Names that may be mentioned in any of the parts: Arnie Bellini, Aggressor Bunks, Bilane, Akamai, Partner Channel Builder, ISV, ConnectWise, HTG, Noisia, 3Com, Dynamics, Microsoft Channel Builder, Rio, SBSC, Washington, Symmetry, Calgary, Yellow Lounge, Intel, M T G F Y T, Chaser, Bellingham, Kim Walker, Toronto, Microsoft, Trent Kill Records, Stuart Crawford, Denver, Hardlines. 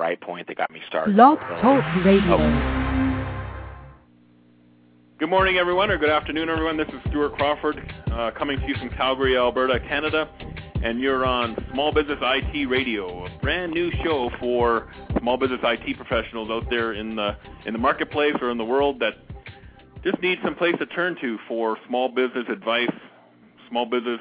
Brightpoint that got me started. Love Talk Radio. Good morning, everyone, or good afternoon, everyone. This is Stuart Crawford coming to you from Calgary, Alberta, Canada, and you're on Small Business IT Radio, a brand new show for small business IT professionals out there in the marketplace or in the world that just need some place to turn to for small business advice, small business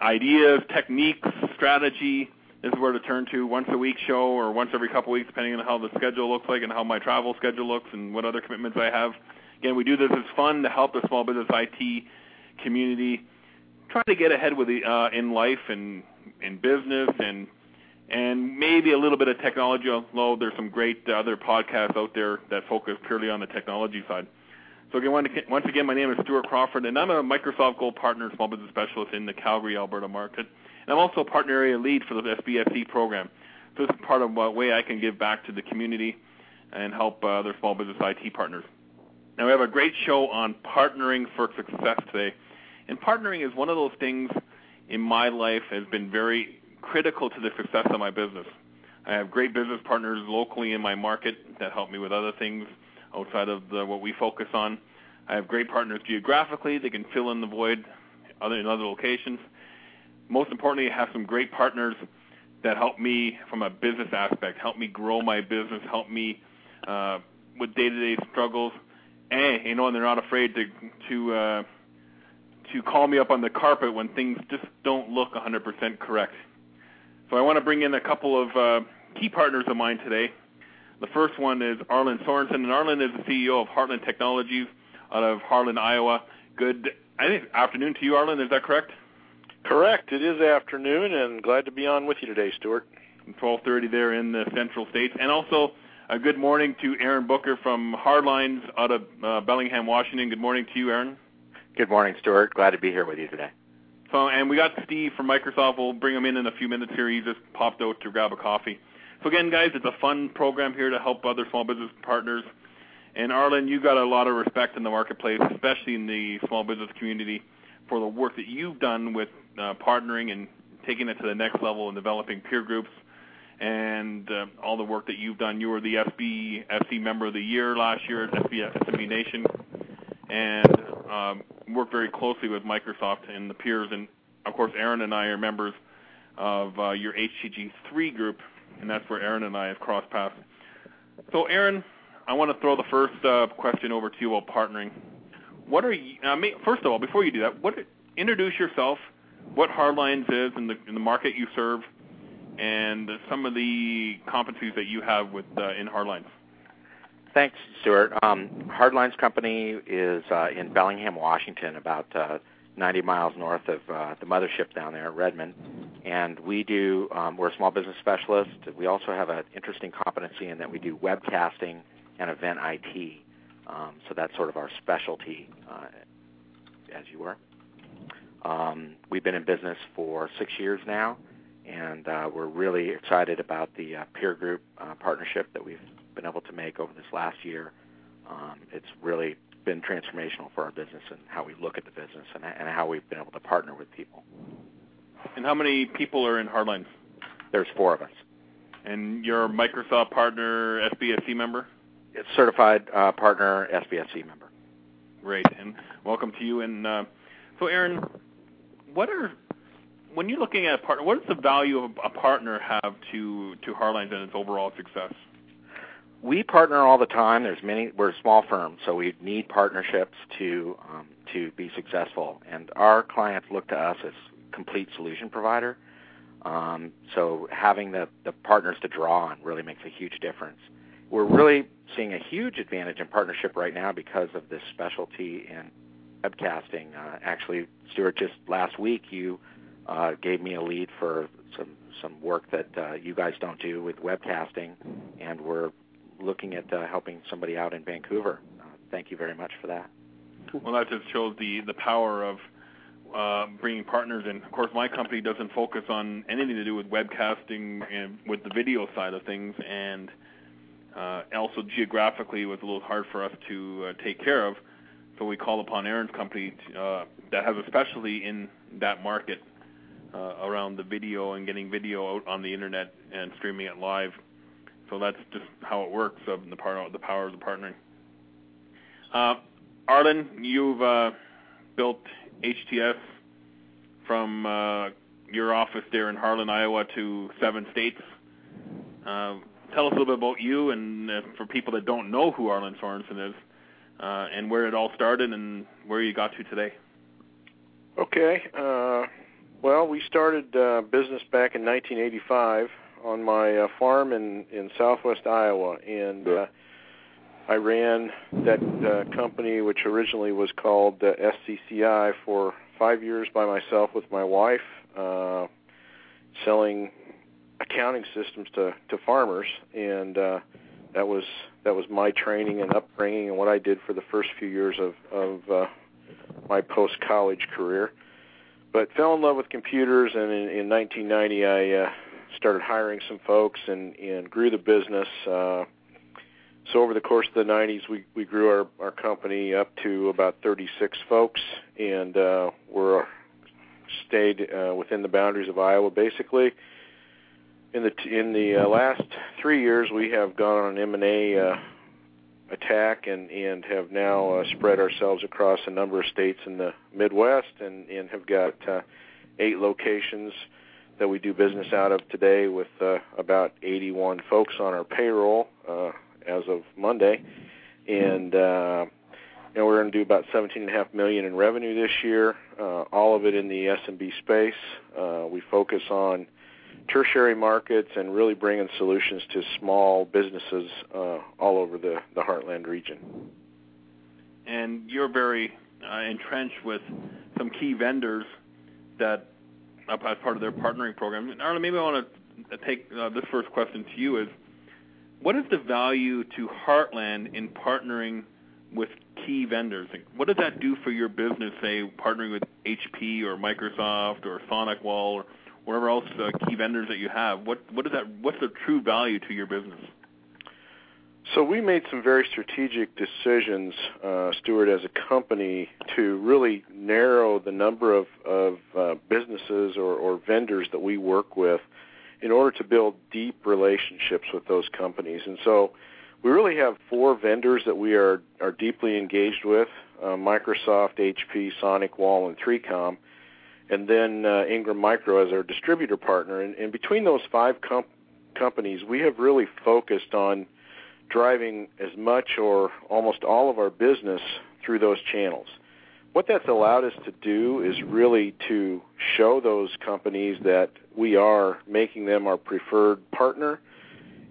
ideas, techniques, strategy. This is where to turn to, once a week show or once every couple weeks, depending on how the schedule looks like and how my travel schedule looks and what other commitments I have. Again, we do this as fun to help the small business IT community try to get ahead with in life and in business and maybe a little bit of technology, although there's some great other podcasts out there that focus purely on the technology side. So again, once again, my name is Stuart Crawford, and I'm a Microsoft Gold Partner Small Business Specialist in the Calgary, Alberta market. And I'm also a partner area lead for the SBSC program. So this is part of what way I can give back to the community and help other small business IT partners. Now, we have a great show on partnering for success today. And partnering is one of those things in my life has been very critical to the success of my business. I have great business partners locally in my market that help me with other things outside of what we focus on. I have great partners geographically. They can fill in the void in other locations. Most importantly, I have some great partners that help me from a business aspect, help me grow my business, help me with day-to-day struggles. And, you know, they're not afraid to call me up on the carpet when things just don't look 100% correct. So I want to bring in a couple of key partners of mine today. The first one is Arlen Sorensen, and Arlen is the CEO of Heartland Technologies out of Harlan, Iowa. Good afternoon to you, Arlen. Is that correct? Correct. It is afternoon, and glad to be on with you today, Stuart. 12:30 there in the Central States. And also a good morning to Aaron Booker from Hardlines out of Bellingham, Washington. Good morning to you, Aaron. Good morning, Stuart. Glad to be here with you today. So, and we got Steve from Microsoft. We'll bring him in a few minutes here. He just popped out to grab a coffee. So again, guys, it's a fun program here to help other small business partners. And Arlen, you got a lot of respect in the marketplace, especially in the small business community, for the work that you've done with partnering and taking it to the next level and developing peer groups and all the work that you've done. You were the SBSC Member of the Year last year at SMB Nation and worked very closely with Microsoft and the peers. And, of course, Aaron and I are members of your HTG3 group, and that's where Aaron and I have crossed paths. So, Aaron, I want to throw the first question over to you about partnering. What are you? First of all, before you do that, introduce yourself. What Hardlines is in the market you serve, and some of the competencies that you have with in Hardlines. Thanks, Stuart. Hardlines Company is in Bellingham, Washington, about 90 miles north of the mothership down there at Redmond. And we do. We're a small business specialist. We also have an interesting competency in that we do webcasting and event IT. So that's sort of our specialty, as you were. We've been in business for 6 years now, and we're really excited about the peer group partnership that we've been able to make over this last year. It's really been transformational for our business and how we look at the business and how we've been able to partner with people. And how many people are in Hardlines? There's 4 of us. And you're a Microsoft partner, SBSC member? It's certified partner, SBSC member. Great, and welcome to you. And so, Aaron, when you're looking at a partner, what is the value of a partner have to Hardlines and its overall success? We partner all the time. We're a small firm, so we need partnerships to be successful. And our clients look to us as complete solution provider. So having the partners to draw on really makes a huge difference. We're really seeing a huge advantage in partnership right now because of this specialty in webcasting. Actually, Stuart, just last week you gave me a lead for some work that you guys don't do with webcasting, and we're looking at helping somebody out in Vancouver. Thank you very much for that. Well, that just shows the power of bringing partners in. Of course, my company doesn't focus on anything to do with webcasting and with the video side of things, and also geographically it was a little hard for us to take care of, so we call upon Aaron's company that has a specialty in that market around the video and getting video out on the internet and streaming it live. So that's just how it works, the power of the partnering. Arlen, you've built HTS from your office there in Harlan, Iowa, to 7 states. Tell us a little bit about you, and for people that don't know who Arlen Sorensen is, and where it all started and where you got to today. Okay. Well, we started business back in 1985 on my farm in southwest Iowa, and I ran that company, which originally was called SCCI, for 5 years by myself with my wife, selling accounting systems to farmers, and that was my training and upbringing and what I did for the first few years of my post-college career. But fell in love with computers, and in 1990 I started hiring some folks and grew the business. So over the course of the 90s, we grew our company up to about 36 folks, and we're stayed within the boundaries of Iowa, basically. In the last 3 years, we have gone on an M&A attack and have now spread ourselves across a number of states in the Midwest and have got 8 locations that we do business out of today, with about 81 folks on our payroll as of Monday, and we're going to do about $17.5 million in revenue this year, all of it in the SMB space. We focus on tertiary markets and really bringing solutions to small businesses all over the Heartland region. And you're very entrenched with some key vendors that are part of their partnering program. And Arlen, maybe I want to take this first question to you is, what is the value to Heartland in partnering with key vendors? What does that do for your business, say, partnering with HP or Microsoft or SonicWall or wherever else key vendors that you have? What's the true value to your business? So we made some very strategic decisions, Stuart, as a company, to really narrow the number of businesses or vendors that we work with, in order to build deep relationships with those companies. And so we really have 4 vendors that we are deeply engaged with, Microsoft, HP, SonicWall, and 3Com, and then Ingram Micro as our distributor partner. And between those 5 companies, we have really focused on driving as much or almost all of our business through those channels. What that's allowed us to do is really to show those companies that we are making them our preferred partner,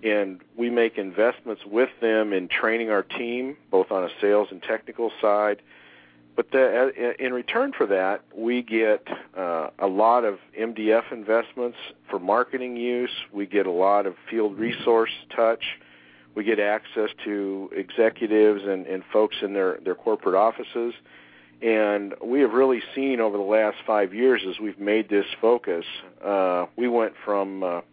and we make investments with them in training our team, both on a sales and technical side. But in return for that, we get a lot of MDF investments for marketing use. We get a lot of field resource touch. We get access to executives and folks in their corporate offices. And we have really seen over the last 5 years, as we've made this focus, we went from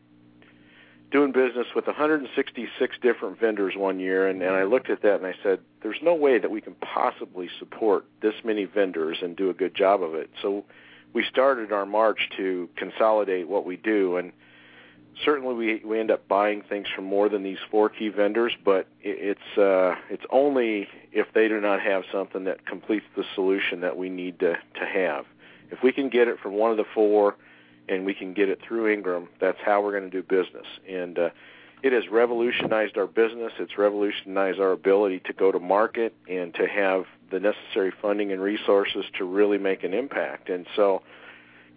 doing business with 166 different vendors one year, and I looked at that and I said, there's no way that we can possibly support this many vendors and do a good job of it. So we started our march to consolidate what we do, and certainly we end up buying things from more than these 4 key vendors, but it's only if they do not have something that completes the solution that we need to have. If we can get it from one of the 4 and we can get it through Ingram, that's how we're going to do business. And it has revolutionized our business. It's revolutionized our ability to go to market and to have the necessary funding and resources to really make an impact. And so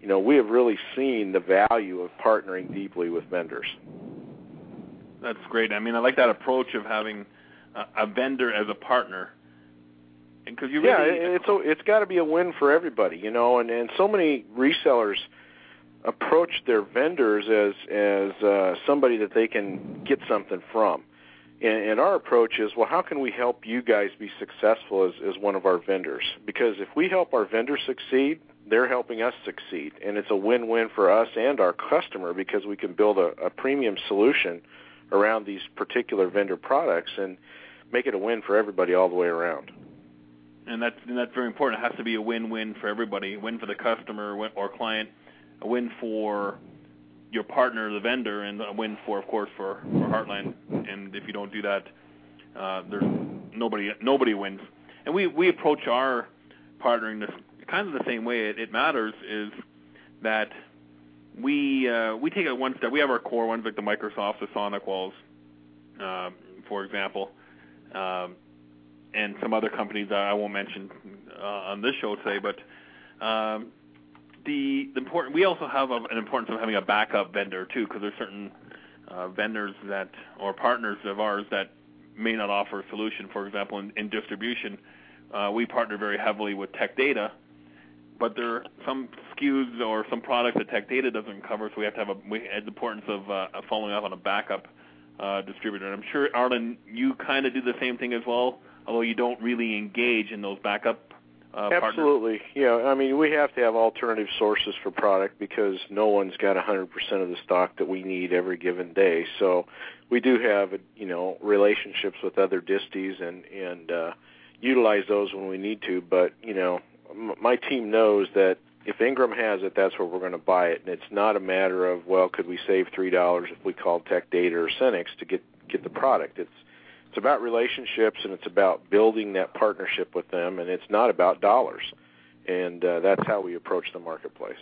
we have really seen the value of partnering deeply with vendors. That's great. I mean, I like that approach of having a vendor as a partner. Because it's got to be a win for everybody, and so many resellers approach their vendors as somebody that they can get something from. And our approach is, well, how can we help you guys be successful as one of our vendors? Because if we help our vendors succeed, they're helping us succeed, and it's a win-win for us and our customer, because we can build a premium solution around these particular vendor products and make it a win for everybody all the way around. And that's very important. It has to be a win-win for everybody, win for the customer or client, a win for your partner, the vendor, and a win for, of course, for Heartland. And if you don't do that, there's nobody wins. And we approach our partnering this kind of the same way. It matters is that we take it one step. We have our core ones like the Microsoft, the SonicWalls, for example, and some other companies that I won't mention on this show today. But we also have an importance of having a backup vendor too, because there's certain vendors that or partners of ours that may not offer a solution. For example, in distribution, we partner very heavily with Tech Data, but there are some SKUs or some products that Tech Data doesn't cover, so we have to have the importance of following up on a backup distributor. And I'm sure, Arlen, you kind of do the same thing as well, although you don't really engage in those backup Absolutely. Partners. Yeah, I mean, we have to have alternative sources for product because no one's got 100% of the stock that we need every given day. So we do have, relationships with other disties and utilize those when we need to. But, my team knows that if Ingram has it, that's where we're going to buy it. And it's not a matter of, well, could we save $3 if we call Tech Data or Cenex to get the product? It's about relationships, and it's about building that partnership with them, and it's not about dollars. And that's how we approach the marketplace.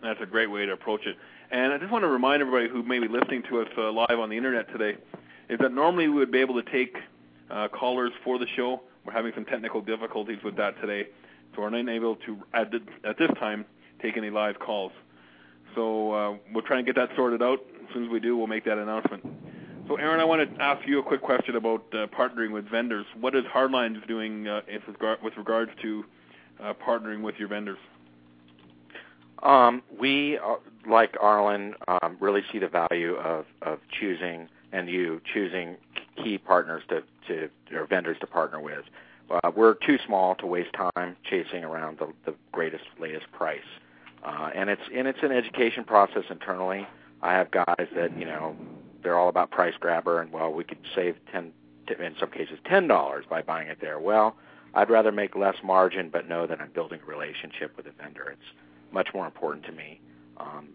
That's a great way to approach it. And I just want to remind everybody who may be listening to us live on the Internet today is that normally we would be able to take callers for the show. We're having some technical difficulties with that today, so we're not able to, at this time, take any live calls. So we'll try and get that sorted out. As soon as we do, we'll make that announcement. So, Aaron, I want to ask you a quick question about partnering with vendors. What is Hardlines doing with regards to partnering with your vendors? We, like Arlen, really see the value of choosing key partners or vendors to partner with. We're too small to waste time chasing around the greatest, latest price, and it's an education process internally. I have guys that they're all about price grabber, and well, we could save in some cases $10 by buying it there. Well, I'd rather make less margin, but know that I'm building a relationship with a vendor. It's much more important to me.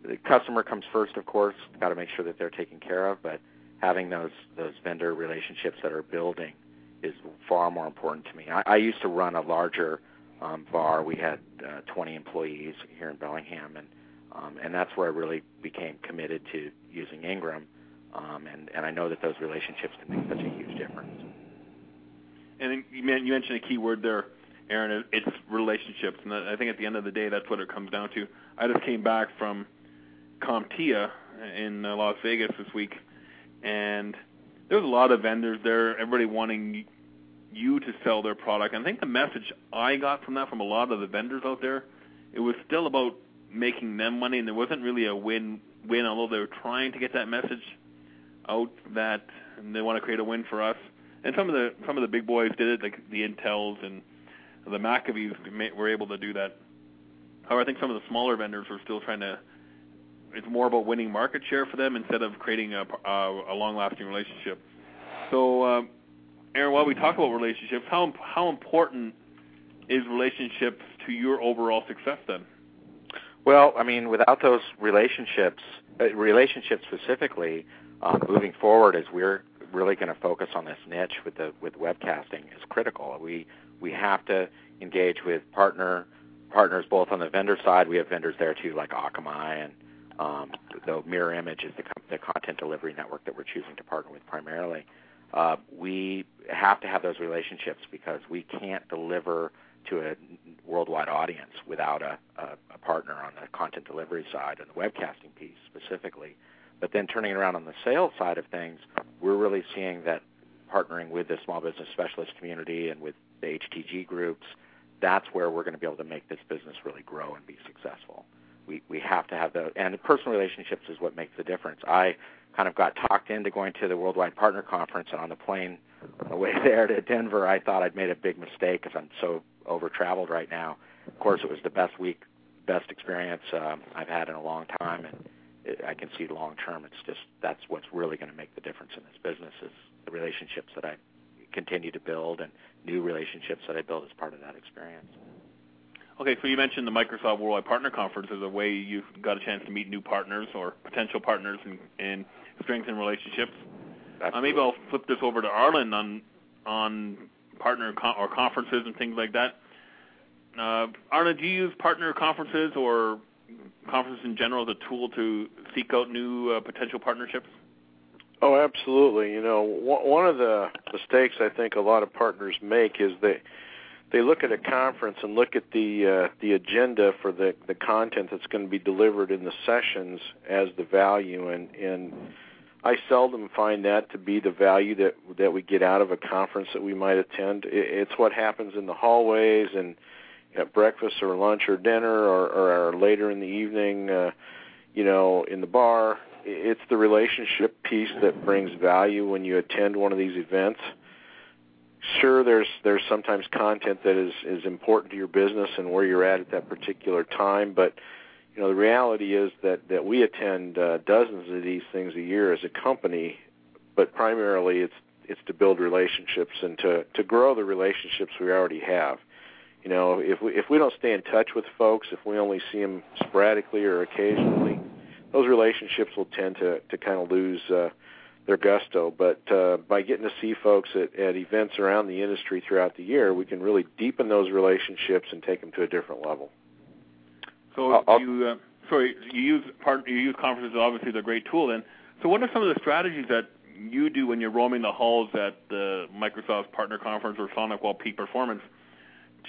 The customer comes first, of course. Got to make sure that they're taken care of, but having those vendor relationships that are building is far more important to me. I used to run a larger VAR. We had 20 employees here in Bellingham, and that's where I really became committed to using Ingram. And I know that those relationships can make such a huge difference. And you mentioned a key word there, Aaron. It's relationships, and I think at the end of the day, that's what it comes down to. I just came back from CompTIA in Las Vegas this week, and there's a lot of vendors there, everybody wanting you to sell their product. And I think the message I got from that, from a lot of the vendors out there, it was still about making them money, and there wasn't really a win-win, although they were trying to get that message out that and they want to create a win for us. And some of the big boys did it, like the Intels and the McAvees were able to do that. However, I think some of the smaller vendors were still trying to. It's more about winning market share for them instead of creating a long-lasting relationship. So, Aaron, while we talk about relationships, how important is relationships to your overall success then? Well, I mean, without those relationships specifically, moving forward, as we're really going to focus on this niche with webcasting, is critical. We have to engage with partners both on the vendor side. We have vendors there too, like Akamai, and though Mirror Image is the content delivery network that we're choosing to partner with primarily. We have to have those relationships because we can't deliver to a worldwide audience without a partner on the content delivery side and the webcasting piece specifically. But then turning it around on the sales side of things, we're really seeing that partnering with the small business specialist community and with the HTG groups, that's where we're going to be able to make this business really grow and be successful. We have to have those, and personal relationships is what makes the difference. I kind of got talked into going to the Worldwide Partner Conference, and on the plane on the way there to Denver, I thought I'd made a big mistake because I'm so over-traveled right now. Of course, it was the best experience I've had in a long time, and I can see long term. It's just that's what's really going to make the difference in this business is the relationships that I continue to build and new relationships that I build as part of that experience. Okay, so you mentioned the Microsoft Worldwide Partner Conference as a way you've got a chance to meet new partners or potential partners and strengthen relationships. Maybe I'll flip this over to Arlen on partner conferences and things like that. Arlen, do you use partner conferences or conferences in general as a tool to seek out new potential partnerships? Oh, absolutely. You know, one of the mistakes I think a lot of partners make is they look at a conference and look at the agenda for the content that's going to be delivered in the sessions as the value, and I seldom find that to be the value that we get out of a conference that we might attend. It's what happens in the hallways and at breakfast or lunch or dinner or later in the evening, in the bar. It's the relationship piece that brings value when you attend one of these events. Sure, there's sometimes content that is important to your business and where you're at that particular time, but you know the reality is that we attend dozens of these things a year as a company, but primarily it's to build relationships and to grow the relationships we already have. You know, if we don't stay in touch with folks, if we only see them sporadically or occasionally, those relationships will tend to kind of lose their gusto. But by getting to see folks at events around the industry throughout the year, we can really deepen those relationships and take them to a different level. So you use conferences. Obviously, they're a great tool. Then, so what are some of the strategies that you do when you're roaming the halls at the Microsoft Partner Conference or SonicWall Peak Performance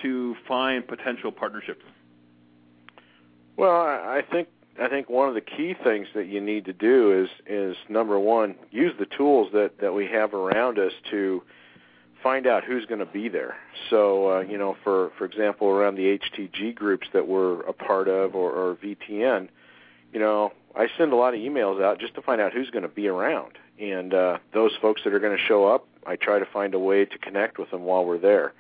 to find potential partnerships? Well, I think one of the key things that you need to do is number one, use the tools that we have around us to find out who's going to be there. So, for example, around the HTG groups that we're a part of or VPN, I send a lot of emails out just to find out who's going to be around. And those folks that are going to show up, I try to find a way to connect with them while we're there.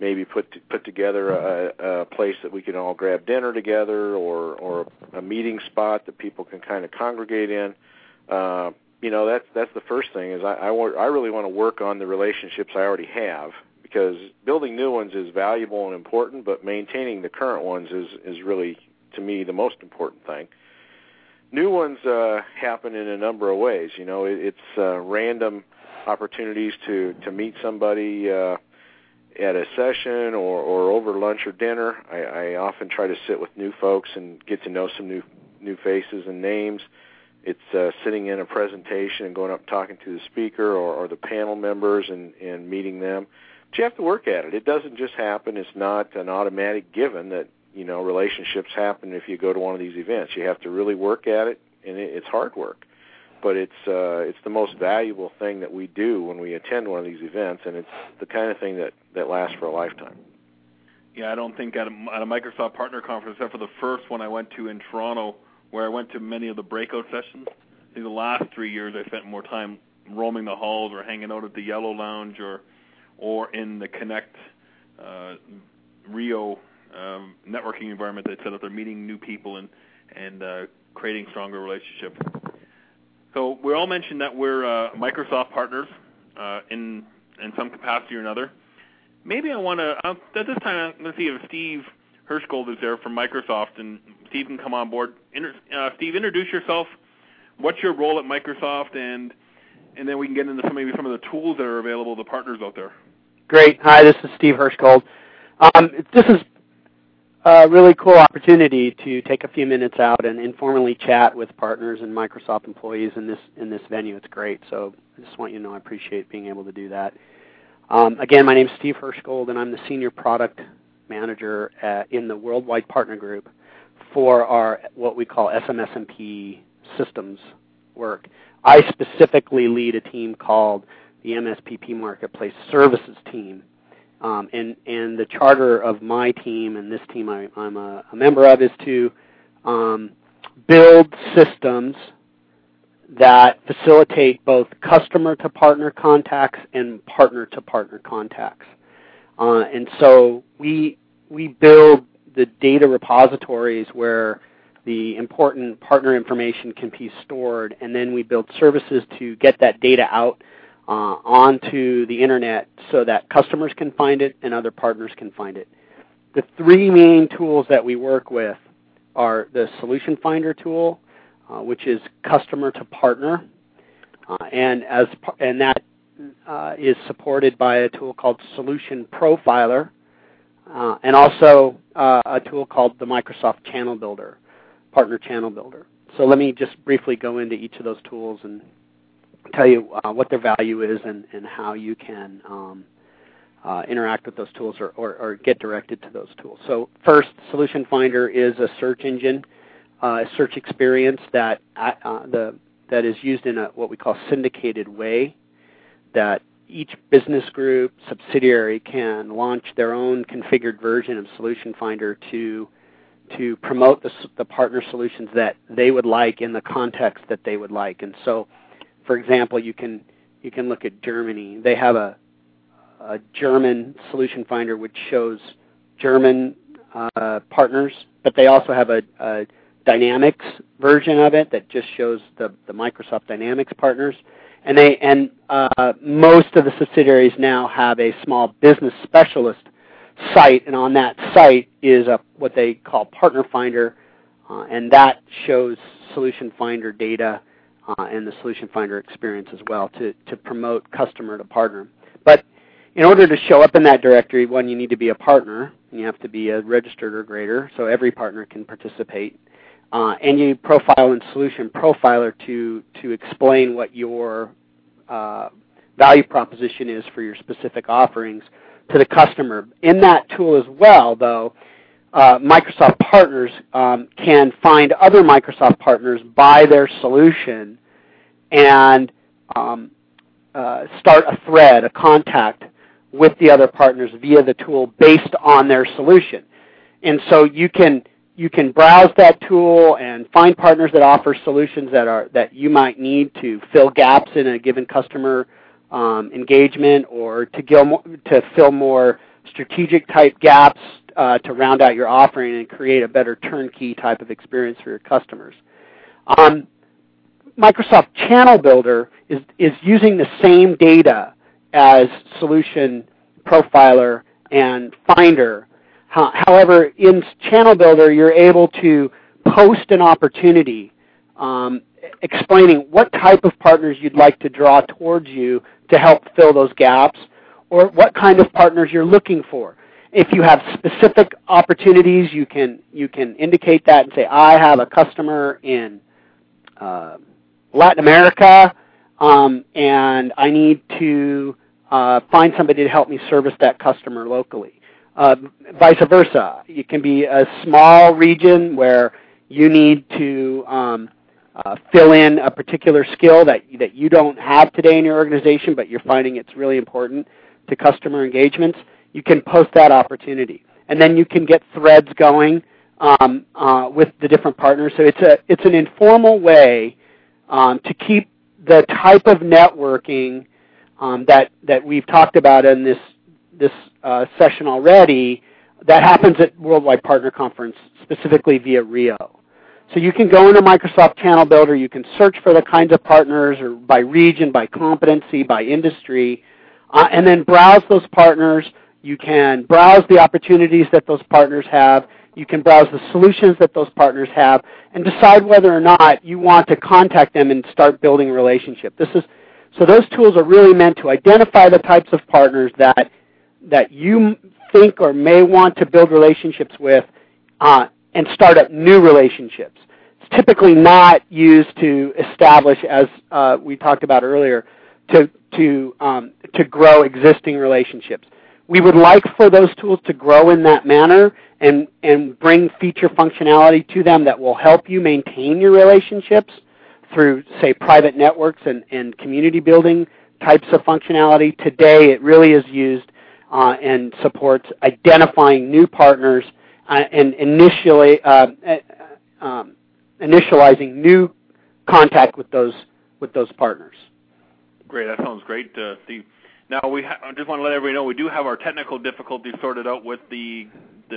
Maybe put together a place that we can all grab dinner together or a meeting spot that people can kind of congregate in. That's the first thing is I really want to work on the relationships I already have, because building new ones is valuable and important, but maintaining the current ones is really, to me, the most important thing. New ones happen in a number of ways. It's random opportunities to meet somebody at a session or over lunch or dinner. I often try to sit with new folks and get to know some new faces and names. It's sitting in a presentation and going up and talking to the speaker or the panel members and meeting them. But you have to work at it. It doesn't just happen. It's not an automatic given that, relationships happen if you go to one of these events. You have to really work at it, and it's hard work. But it's the most valuable thing that we do when we attend one of these events, and it's the kind of thing that lasts for a lifetime. Yeah, I don't think at a Microsoft Partner Conference, except for the first one I went to in Toronto, where I went to many of the breakout sessions. I think the last 3 years I spent more time roaming the halls or hanging out at the Yellow Lounge or in the Connect Rio networking environment that set up. They're meeting new people and creating stronger relationships. So we all mentioned that we're Microsoft partners in some capacity or another. Maybe I want to, at this time, I'm going to see if Steve Hershgold is there from Microsoft, and Steve can come on board. Steve, introduce yourself. What's your role at Microsoft? And then we can get into some of the tools that are available to partners out there. Great. Hi, this is Steve Hershgold. This is a really cool opportunity to take a few minutes out and informally chat with partners and Microsoft employees in this venue. It's great. So I just want you to know I appreciate being able to do that. Again, my name is Steve Hershgold, and I'm the Senior Product Manager in the Worldwide Partner Group for our what we call SMSMP systems work. I specifically lead a team called the MSPP Marketplace Services Team. And the charter of my team and this team I'm a member of is to build systems that facilitate both customer-to-partner contacts and partner-to-partner contacts. And so we build the data repositories where the important partner information can be stored, and then we build services to get that data out onto the Internet so that customers can find it and other partners can find it. The three main tools that we work with are the Solution Finder tool, which is customer to partner, and that is supported by a tool called Solution Profiler, and also a tool called the Microsoft Channel Builder, Partner Channel Builder. So let me just briefly go into each of those tools and tell you what their value is and how you can interact with those tools or get directed to those tools. So first, Solution Finder is a search engine, a search experience that is used in what we call syndicated way, that each business group subsidiary can launch their own configured version of Solution Finder to promote the partner solutions that they would like in the context that they would like. And so, for example, you can look at Germany. They have a German Solution Finder which shows German partners, but they also have a Dynamics version of it that just shows the Microsoft Dynamics partners. And most of the subsidiaries now have a small business specialist site, and on that site is what they call Partner Finder, and that shows Solution Finder data and the Solution Finder experience as well to promote customer to partner. But in order to show up in that directory, one, you need to be a partner, and you have to be a registered or greater, so every partner can participate. And you profile in Solution Profiler to explain what your value proposition is for your specific offerings to the customer. In that tool as well, though, Microsoft partners can find other Microsoft partners by their solution and start a thread, a contact with the other partners via the tool based on their solution. And so you can browse that tool and find partners that offer solutions that you might need to fill gaps in a given customer engagement or to fill more strategic type gaps to round out your offering and create a better turnkey type of experience for your customers. Microsoft Channel Builder is using the same data as Solution Profiler and Finder. However, in Channel Builder, you're able to post an opportunity explaining what type of partners you'd like to draw towards you to help fill those gaps or what kind of partners you're looking for. If you have specific opportunities, you can indicate that and say, I have a customer in Latin America, and I need to find somebody to help me service that customer locally. Vice versa. It can be a small region where you need to fill in a particular skill that you don't have today in your organization, but you're finding it's really important to customer engagements. You can post that opportunity. And then you can get threads going with the different partners. So it's an informal way to keep the type of networking that we've talked about in this session already that happens at Worldwide Partner Conference, specifically via Rio. So you can go into Microsoft Channel Builder, you can search for the kinds of partners or by region, by competency, by industry, and then browse those partners. You can browse the opportunities that those partners have. You can browse the solutions that those partners have and decide whether or not you want to contact them and start building a relationship. So those tools are really meant to identify the types of partners that you think or may want to build relationships with and start up new relationships. It's typically not used to establish, as we talked about earlier, to grow existing relationships. We would like for those tools to grow in that manner and bring feature functionality to them that will help you maintain your relationships through, say, private networks and community building types of functionality. Today, it really is used and supports identifying new partners and initializing new contact with those partners. Great, that sounds great, Steve. Now I just want to let everybody know we do have our technical difficulties sorted out with the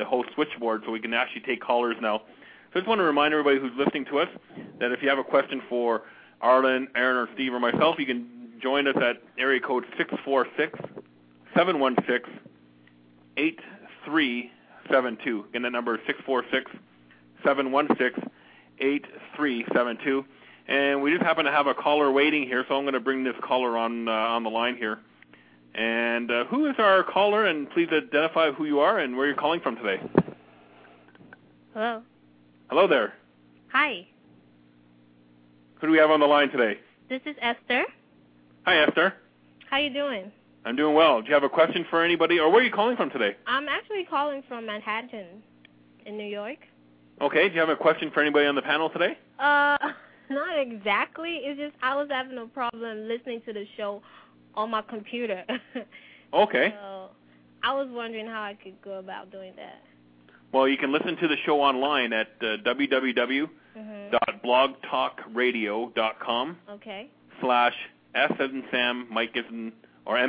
host switchboard, so we can actually take callers now. So I just want to remind everybody who's listening to us that if you have a question for Arlen, Aaron, or Steve, or myself, you can join us at area code 646-716-8350. 772. Again, the number is 646-716-8372. And we just happen to have a caller waiting here, so I'm going to bring this caller on the line here. And who is our caller? And please identify who you are and where you're calling from today. Hello. Hello there. Hi. Who do we have on the line today? This is Esther. Hi, Esther. How you doing? I'm doing well. Do you have a question for anybody? Or where are you calling from today? I'm actually calling from Manhattan in New York. Okay. Do you have a question for anybody on the panel today? Not exactly. It's just I was having a problem listening to the show on my computer. Okay. So I was wondering how I could go about doing that. Well, you can listen to the show online at www.blogtalkradio.com. Okay. /S as in Sam, M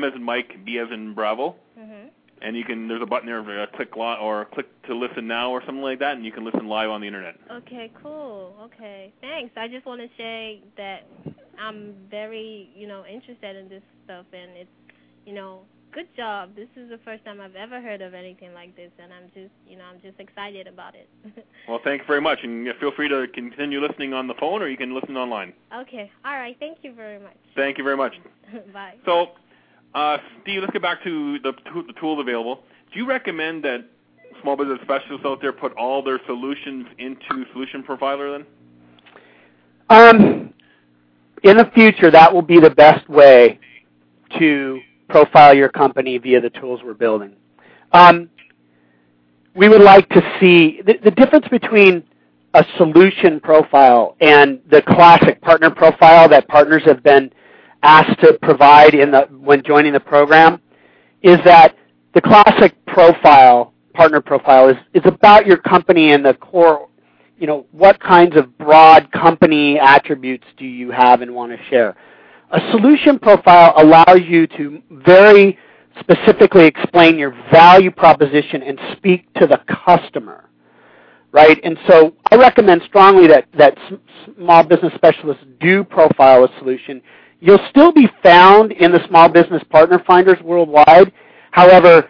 as in Mike, B as in Bravo. Mm-hmm. And you can, there's a button there for click to listen now or something like that, and you can listen live on the internet. Okay, cool. Okay, thanks. I just want to say that I'm very, interested in this stuff, and it's, good job. This is the first time I've ever heard of anything like this, and I'm just, I'm just excited about it. Well, thank you very much, and feel free to continue listening on the phone, or you can listen online. Okay. All right. Thank you very much. Thank you very much. Bye. So, Steve, let's get back to the tools available. Do you recommend that small business specialists out there put all their solutions into Solution Profiler then? In the future, that will be the best way to profile your company via the tools we're building. We would like to see the difference between a solution profile and the classic partner profile that partners have been asked to provide when joining the program is that the classic partner profile is about your company and the core, what kinds of broad company attributes do you have and want to share. A solution profile allows you to very specifically explain your value proposition and speak to the customer, right? And so I recommend strongly that small business specialists do profile a solution. You'll still be found in the Small Business Partner Finders worldwide. However,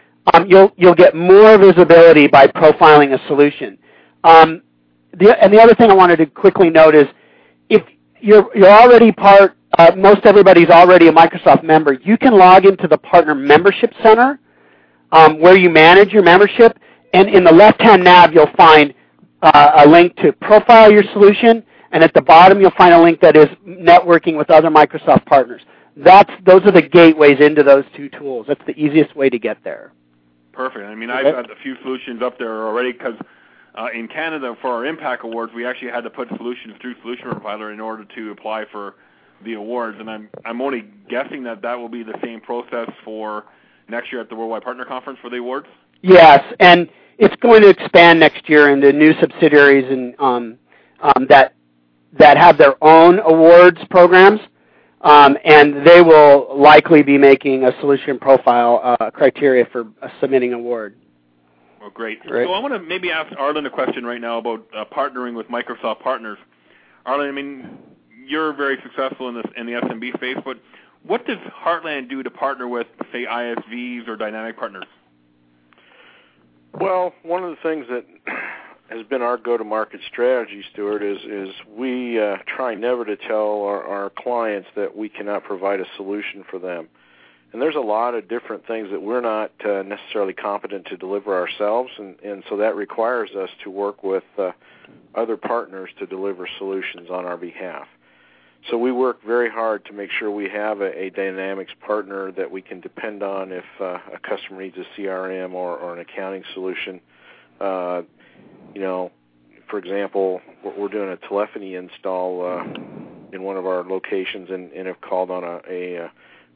you'll get more visibility by profiling a solution. The other thing I wanted to quickly note is if you're already most everybody's already a Microsoft member, you can log into the Partner Membership Center where you manage your membership, and in the left-hand nav you'll find a link to profile your solution. And at the bottom, you'll find a link that is networking with other Microsoft partners. Those are the gateways into those two tools. That's the easiest way to get there. Perfect. I mean, okay. I've got a few solutions up there already because in Canada, for our Impact Awards, we actually had to put solutions through Solution Profiler in order to apply for the awards. And I'm only guessing that will be the same process for next year at the Worldwide Partner Conference for the awards. Yes, and it's going to expand next year into new subsidiaries and that have their own awards programs, and they will likely be making a solution profile criteria for submitting an award. Well, great. So I want to maybe ask Arlen a question right now about partnering with Microsoft partners. Arlen, I mean, you're very successful in the SMB space, but what does Heartland do to partner with, say, ISVs or dynamic partners? Well, one of the things that has been our go-to-market strategy, Stuart, is we try never to tell our clients that we cannot provide a solution for them. And there's a lot of different things that we're not necessarily competent to deliver ourselves, and so that requires us to work with other partners to deliver solutions on our behalf. So we work very hard to make sure we have a Dynamics partner that we can depend on if a customer needs a CRM or an accounting solution. For example, we're doing a telephony install in one of our locations and have called on a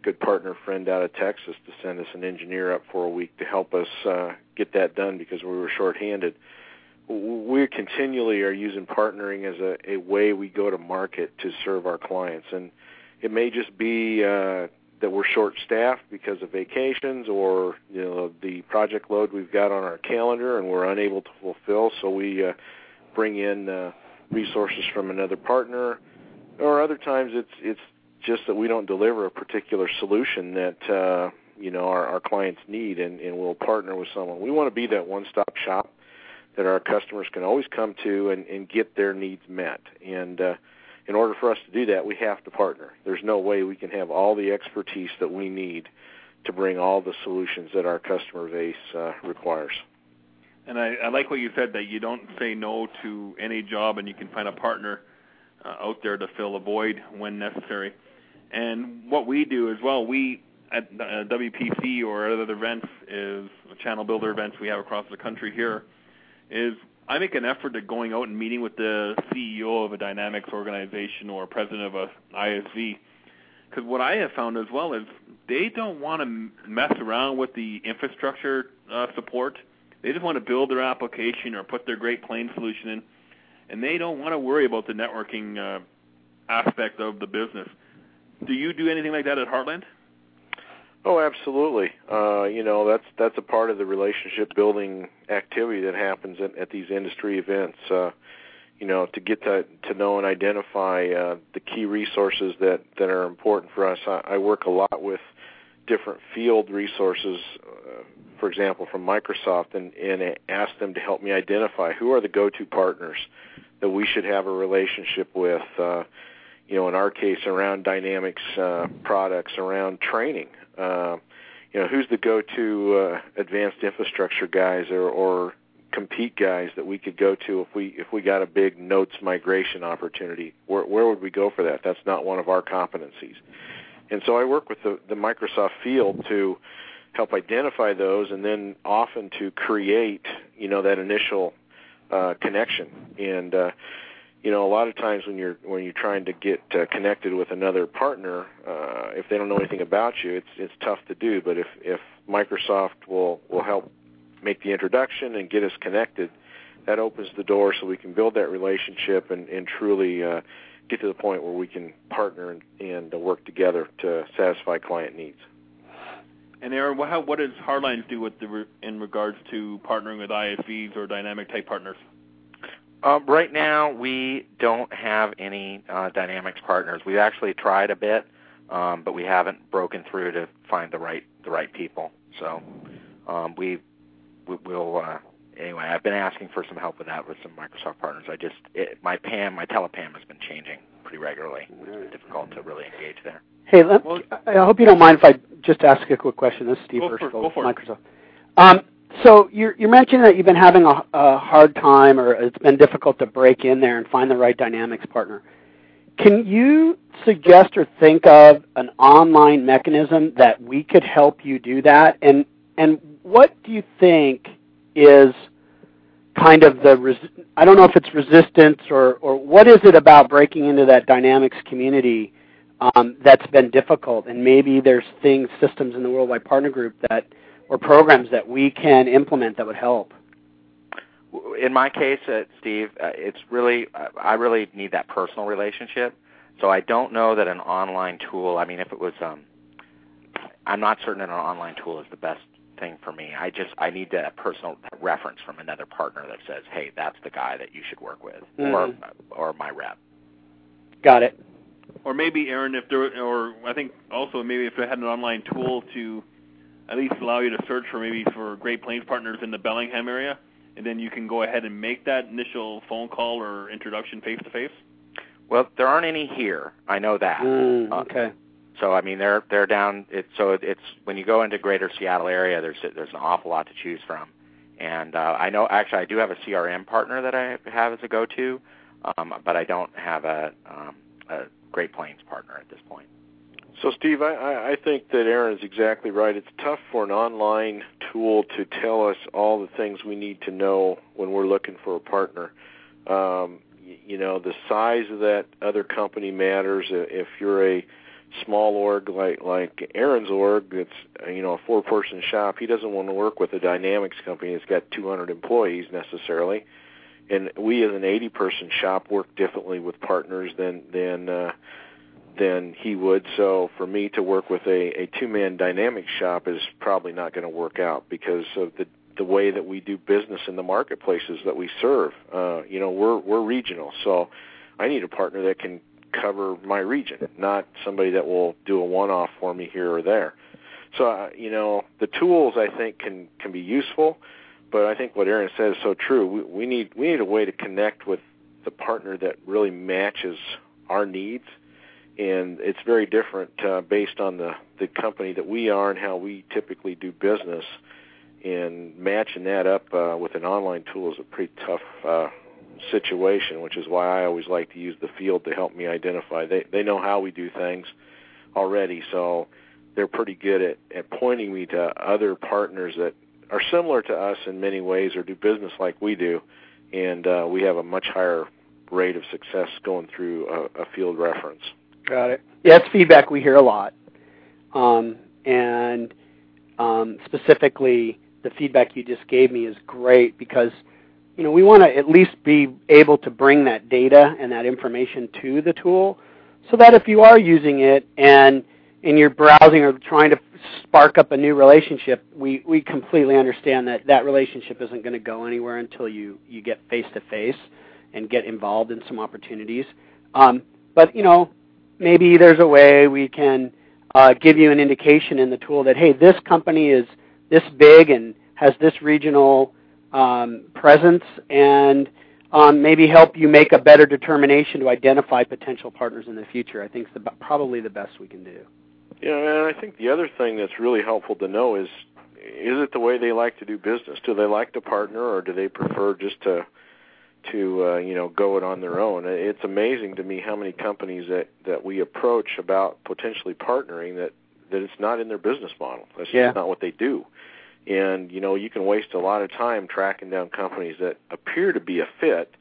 good partner friend out of Texas to send us an engineer up for a week to help us get that done because we were shorthanded. We continually are using partnering as a way we go to market to serve our clients. And it may just be that we're short-staffed because of vacations or the project load we've got on our calendar and we're unable to fulfill, so we bring in resources from another partner. Or other times it's just that we don't deliver a particular solution that you know, our clients need, and we'll partner with someone. We want to be that one-stop shop that our customers can always come to and get their needs met. And in order for us to do that, we have to partner. There's no way we can have all the expertise that we need to bring all the solutions that our customer base requires. And I like what you said, that you don't say no to any job, and you can find a partner out there to fill a void when necessary. And what we do as well, we at WPC or at other events, is channel builder events we have across the country here, is I make an effort at going out and meeting with the CEO of a Dynamics organization or president of a ISV, because what I have found as well is they don't want to mess around with the infrastructure support. They just want to build their application or put their Great Plains solution in, and they don't want to worry about the networking aspect of the business. Do you do anything like that at Heartland? Oh, absolutely. You know, that's a part of the relationship-building activity that happens at these industry events, you know, to get to know and identify the key resources that are important for us. I work a lot with different field resources, for example, from Microsoft, and ask them to help me identify who are the go-to partners that we should have a relationship with, you know, in our case, around Dynamics products, around training. You know, who's the go-to advanced infrastructure guys or compete guys that we could go to if we got a big notes migration opportunity? Where would we go for that? That's not one of our competencies. And so I work with the Microsoft field to help identify those, and then often to create, you know, that initial connection. And you know, a lot of times when you're trying to get connected with another partner, if they don't know anything about you, it's tough to do. But if Microsoft will help make the introduction and get us connected, that opens the door so we can build that relationship and truly get to the point where we can partner and work together to satisfy client needs. And Aaron, what does Hardlines do with in regards to partnering with ISVs or dynamic type partners? Right now, we don't have any Dynamics partners. We've actually tried a bit, but we haven't broken through to find the right people. So we'll anyway. I've been asking for some help with that with some Microsoft partners. My tele-PAM has been changing pretty regularly. It's been difficult to really engage there. Hey, I hope you don't mind if I just ask a quick question. This is Steve Hershgold from Microsoft. So you're mentioning that you've been having a hard time, or it's been difficult to break in there and find the right Dynamics partner. Can you suggest or think of an online mechanism that we could help you do that? And what do you think is kind of I don't know if it's resistance or what is it about breaking into that Dynamics community that's been difficult? And maybe there's systems in the Worldwide Partner Group or programs that we can implement that would help? In my case, Steve, it's really I really need that personal relationship. So I don't know that an online tool. I mean, if it was, I'm not certain that an online tool is the best thing for me. I need that personal reference from another partner that says, "Hey, that's the guy that you should work with," or my rep. Got it. Or maybe Aaron, I think also maybe if they had an online tool to at least allow you to search for Great Plains partners in the Bellingham area, and then you can go ahead and make that initial phone call or introduction face-to-face? Well, there aren't any here. I know that. Okay. So, I mean, they're down. It's when you go into greater Seattle area, there's an awful lot to choose from. And I know, actually, I do have a CRM partner that I have as a go-to, but I don't have a Great Plains partner at this point. So, Steve, I think that Aaron is exactly right. It's tough for an online tool to tell us all the things we need to know when we're looking for a partner. You know, the size of that other company matters. If you're a small org like Aaron's org, that's, you know, a four-person shop, he doesn't want to work with a Dynamics company that's got 200 employees necessarily. And we as an 80-person shop work differently with partners than he would. So for me to work with a two-man dynamic shop is probably not going to work out because of the way that we do business in the marketplaces that we serve. You know, we're regional, so I need a partner that can cover my region, not somebody that will do a one-off for me here or there. So, the tools, I think, can be useful, but I think what Aaron said is so true. We need a way to connect with the partner that really matches our needs, and it's very different based on the company that we are and how we typically do business, and matching that up with an online tool is a pretty tough situation, which is why I always like to use the field to help me identify. They know how we do things already, so they're pretty good at pointing me to other partners that are similar to us in many ways or do business like we do, and we have a much higher rate of success going through a field reference. Got it. Yeah, that's feedback we hear a lot. Specifically, the feedback you just gave me is great because, we want to at least be able to bring that data and that information to the tool so that if you are using it and you're browsing or trying to spark up a new relationship, we completely understand that relationship isn't going to go anywhere until you get face-to-face and get involved in some opportunities. But, maybe there's a way we can give you an indication in the tool that, hey, this company is this big and has this regional presence, and maybe help you make a better determination to identify potential partners in the future. I think it's probably the best we can do. Yeah, and I think the other thing that's really helpful to know is it the way they like to do business? Do they like to partner, or do they prefer just to go it on their own? It's amazing to me how many companies that we approach about potentially partnering that it's not in their business model. That's just not what they do. And, you can waste a lot of time tracking down companies that appear to be a fit,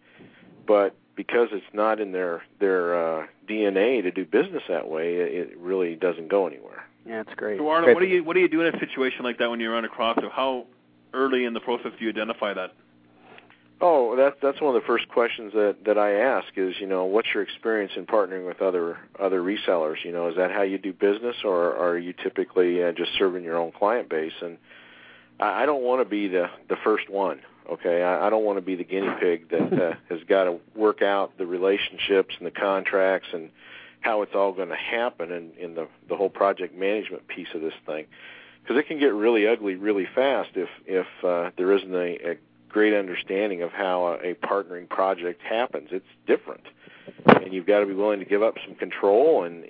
but because it's not in their DNA to do business that way, it really doesn't go anywhere. Yeah, that's great. So, Arlen, what do you do in a situation like that when you run across it? How early in the process do you identify that? Oh, that's one of the first questions that I ask is, what's your experience in partnering with other resellers? Is that how you do business, or are you typically just serving your own client base? And I don't want to be the first one, okay? I don't want to be the guinea pig that has got to work out the relationships and the contracts and how it's all going to happen in the whole project management piece of this thing, because it can get really ugly really fast if there isn't a great understanding of how a partnering project happens. It's different, and you've got to be willing to give up some control and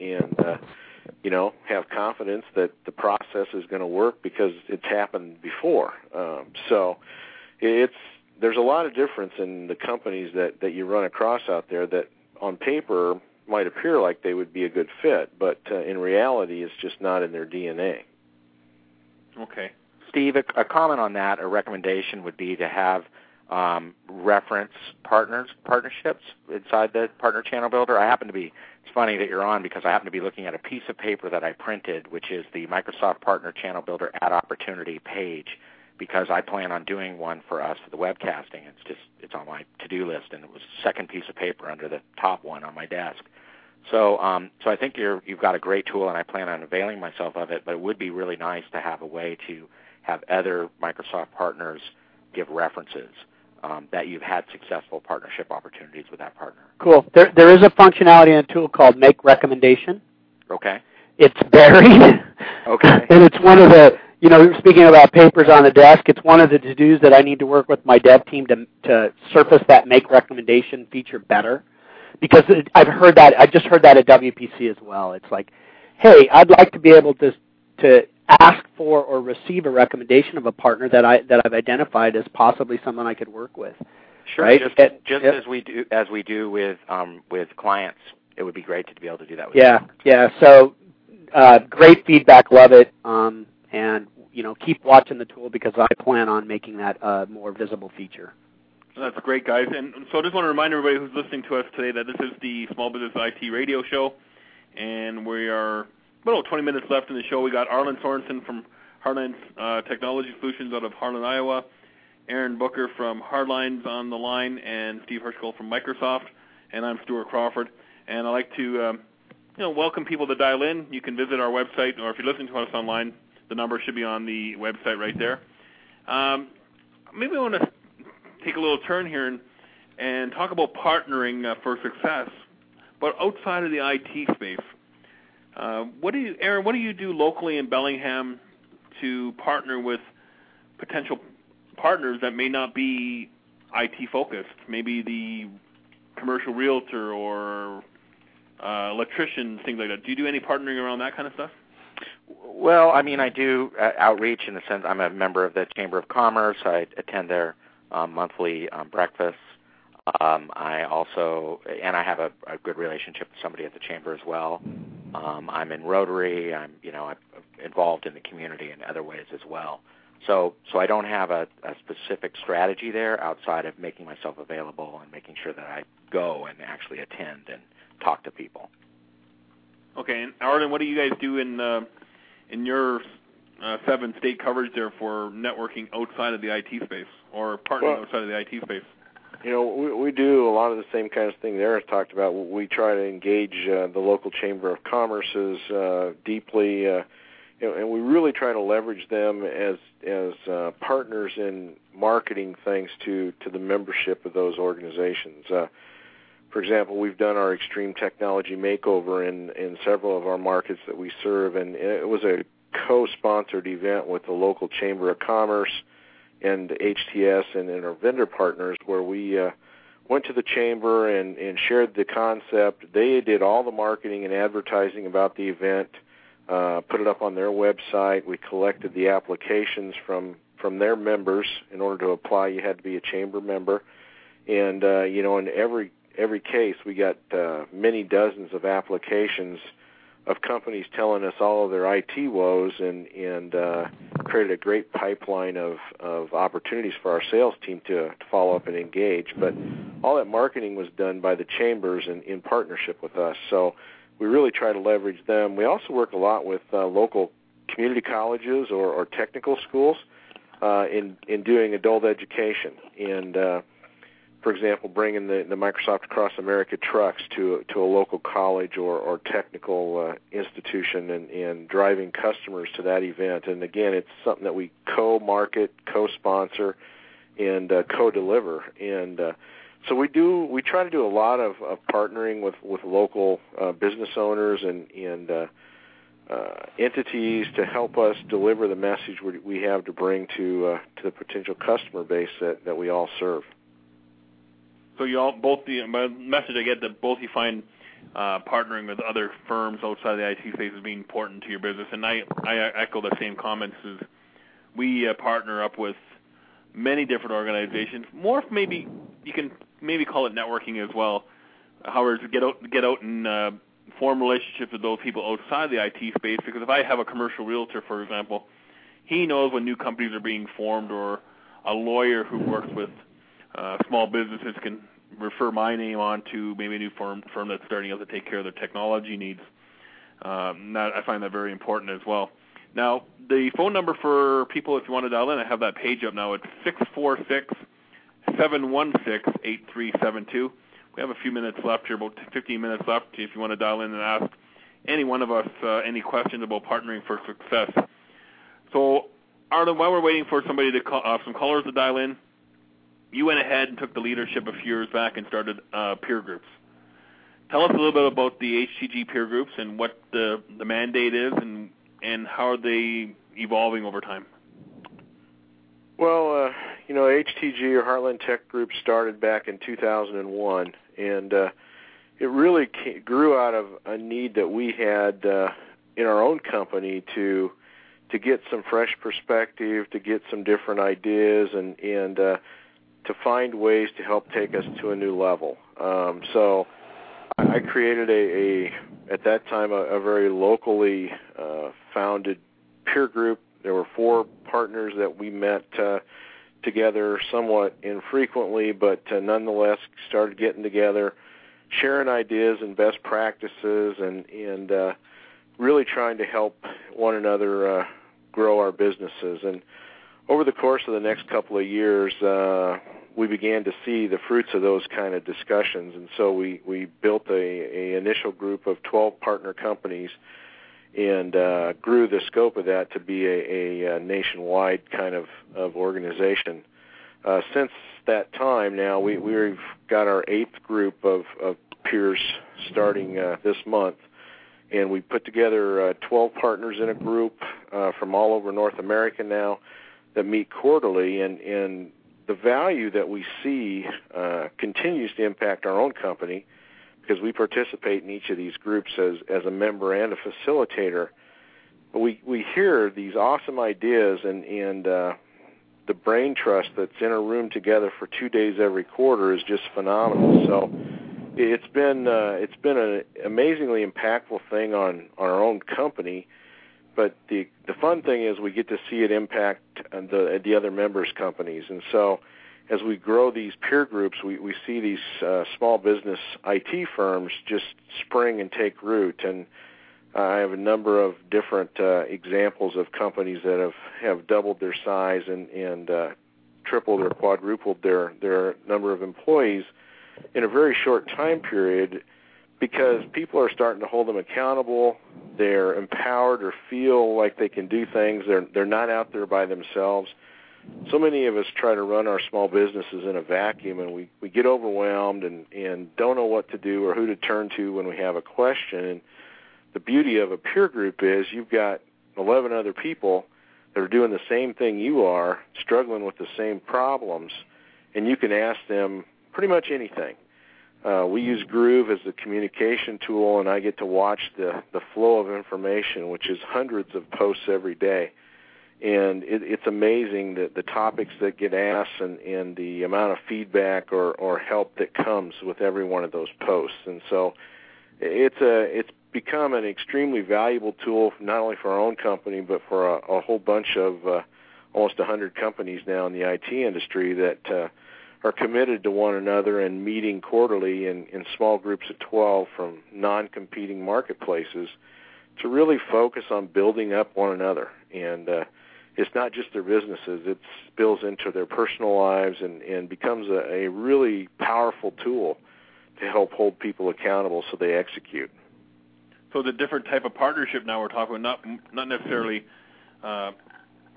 have confidence that the process is going to work because it's happened before. So there's a lot of difference in the companies that you run across out there that on paper might appear like they would be a good fit, but in reality it's just not in their DNA. Okay. Steve, a comment on that, a recommendation would be to have reference partnerships inside the Partner Channel Builder. I happen to be, it's funny that you're on because I happen to be looking at a piece of paper that I printed, which is the Microsoft Partner Channel Builder Ad Opportunity page, because I plan on doing one for us for the webcasting. It's on my to-do list, and it was the second piece of paper under the top one on my desk. So so I think you've got a great tool, and I plan on availing myself of it, but it would be really nice to have a way to have other Microsoft partners give references that you've had successful partnership opportunities with that partner. Cool. There is a functionality in a tool called Make Recommendation. Okay. It's buried. Okay. And it's one of the, speaking about papers on the desk, it's one of the to-dos that I need to work with my dev team to surface that Make Recommendation feature better, because I just heard that at WPC as well. It's like, hey, I'd like to be able to ask for or receive a recommendation of a partner that I've identified as possibly someone I could work with. Sure, right? As we do with clients, it would be great to be able to do that with clients. Yeah. So great feedback, love it, and keep watching the tool because I plan on making that a more visible feature. That's great, guys. And so I just want to remind everybody who's listening to us today that this is the Small Business IT Radio Show, and we are 20 minutes left in the show. We got Arlen Sorensen from Heartland Technology Solutions out of Harlan, Iowa, Aaron Booker from Hardlines on the line, and Steve Hershgold from Microsoft, and I'm Stuart Crawford. And I'd like to welcome people to dial in. You can visit our website, or if you're listening to us online, the number should be on the website right there. Maybe I want to take a little turn here and talk about partnering for success, but outside of the IT space. Aaron, what do you do locally in Bellingham to partner with potential partners that may not be IT focused? Maybe the commercial realtor or electrician, things like that. Do you do any partnering around that kind of stuff? Well, I mean, I do outreach in the sense I'm a member of the Chamber of Commerce. I attend their monthly breakfasts. I have a good relationship with somebody at the chamber as well. I'm in Rotary. I'm involved in the community in other ways as well. So I don't have a specific strategy there outside of making myself available and making sure that I go and actually attend and talk to people. Okay, and Arlen, what do you guys do in your 7-state coverage there for networking outside of the IT space or partnering outside of the IT space? You know, we do a lot of the same kind of thing there as talked about. We try to engage the local Chamber of Commerce's deeply, and we really try to leverage them as partners in marketing things to the membership of those organizations. For example, we've done our Extreme Technology Makeover in several of our markets that we serve, and it was a co-sponsored event with the local Chamber of Commerce and HTS and our vendor partners, where we went to the chamber and shared the concept. They did all the marketing and advertising about the event, put it up on their website. We collected the applications from their members. In order to apply, you had to be a chamber member. And, in every case, we got many dozens of applications of companies telling us all of their IT woes and created a great pipeline of opportunities for our sales team to follow up and engage. But all that marketing was done by the chambers and in partnership with us. So we really try to leverage them. We also work a lot with local community colleges or technical schools in doing adult education and, for example, bringing the Microsoft Across America trucks to a local college or technical institution and driving customers to that event. And, again, it's something that we co-market, co-sponsor, and co-deliver. And so we try to do a lot of partnering with local business owners and entities to help us deliver the message we have to bring to the potential customer base that we all serve. So my message I get that both you find partnering with other firms outside of the IT space as being important to your business, and I echo the same comments. As we partner up with many different organizations. More maybe you can maybe call it networking as well. However, to get out and form relationships with those people outside the IT space. Because if I have a commercial realtor, for example, he knows when new companies are being formed, or a lawyer who works with small businesses can refer my name on to maybe a new firm that's starting out to take care of their technology needs. I find that very important as well. Now, the phone number for people, if you want to dial in, I have that page up now. It's 646-716-8372. We have a few minutes left here, about 15 minutes left, if you want to dial in and ask any one of us any questions about partnering for success. So, Arlen, while we're waiting for somebody to call, some callers to dial in, you went ahead and took the leadership a few years back and started peer groups. Tell us a little bit about the HTG peer groups and what the mandate is and how are they evolving over time. Well, HTG or Heartland Tech Group started back in 2001, and it really grew out of a need that we had in our own company to get some fresh perspective, to get some different ideas, and to find ways to help take us to a new level. So I created at that time, a very locally founded peer group. There were 4 partners that we met together somewhat infrequently, but nonetheless started getting together, sharing ideas and best practices, and really trying to help one another grow our businesses. And over the course of the next couple of years, we began to see the fruits of those kind of discussions, and so we built a initial group of 12 partner companies and grew the scope of that to be a nationwide kind of organization. Since that time now, we've got our 8th group of peers starting this month, and we put together 12 partners in a group from all over North America now that meet quarterly, and the value that we see continues to impact our own company because we participate in each of these groups as a member and a facilitator. But we hear these awesome ideas and the brain trust that's in a room together for 2 days every quarter is just phenomenal. So it's been an amazingly impactful thing on our own company, but the fun thing is we get to see it impact the other members' companies. And so as we grow these peer groups, we see these small business IT firms just spring and take root. And I have a number of different examples of companies that have doubled their size and tripled or quadrupled their number of employees in a very short time period, because people are starting to hold them accountable. They're empowered or feel like they can do things. They're not out there by themselves. So many of us try to run our small businesses in a vacuum, and we get overwhelmed and don't know what to do or who to turn to when we have a question. And the beauty of a peer group is you've got 11 other people that are doing the same thing you are, struggling with the same problems, and you can ask them pretty much anything. We use Groove as the communication tool, and I get to watch the flow of information, which is hundreds of posts every day. And it's amazing that the topics that get asked and the amount of feedback or help that comes with every one of those posts. And so it's become an extremely valuable tool, not only for our own company, but for a whole bunch of almost 100 companies now in the IT industry that are committed to one another and meeting quarterly in small groups of 12 from non-competing marketplaces to really focus on building up one another. And it's not just their businesses. It spills into their personal lives and becomes a really powerful tool to help hold people accountable so they execute. So the different type of partnership now we're talking about, not necessarily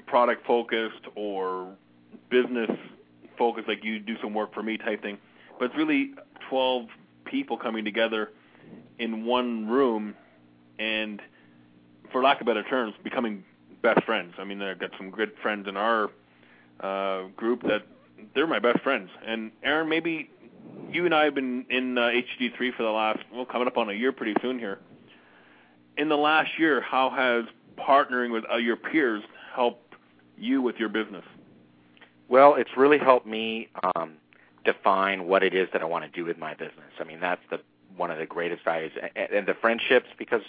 product-focused or business focus, like you do some work for me type thing, but it's really 12 people coming together in one room and, for lack of better terms, becoming best friends. I mean, I've got some good friends in our group that they're my best friends. And Aaron, maybe you and I have been in HTG3 for the last, coming up on a year pretty soon here. In the last year, how has partnering with your peers helped you with your business? Well, it's really helped me define what it is that I want to do with my business. I mean, that's one of the greatest values, and the friendships, because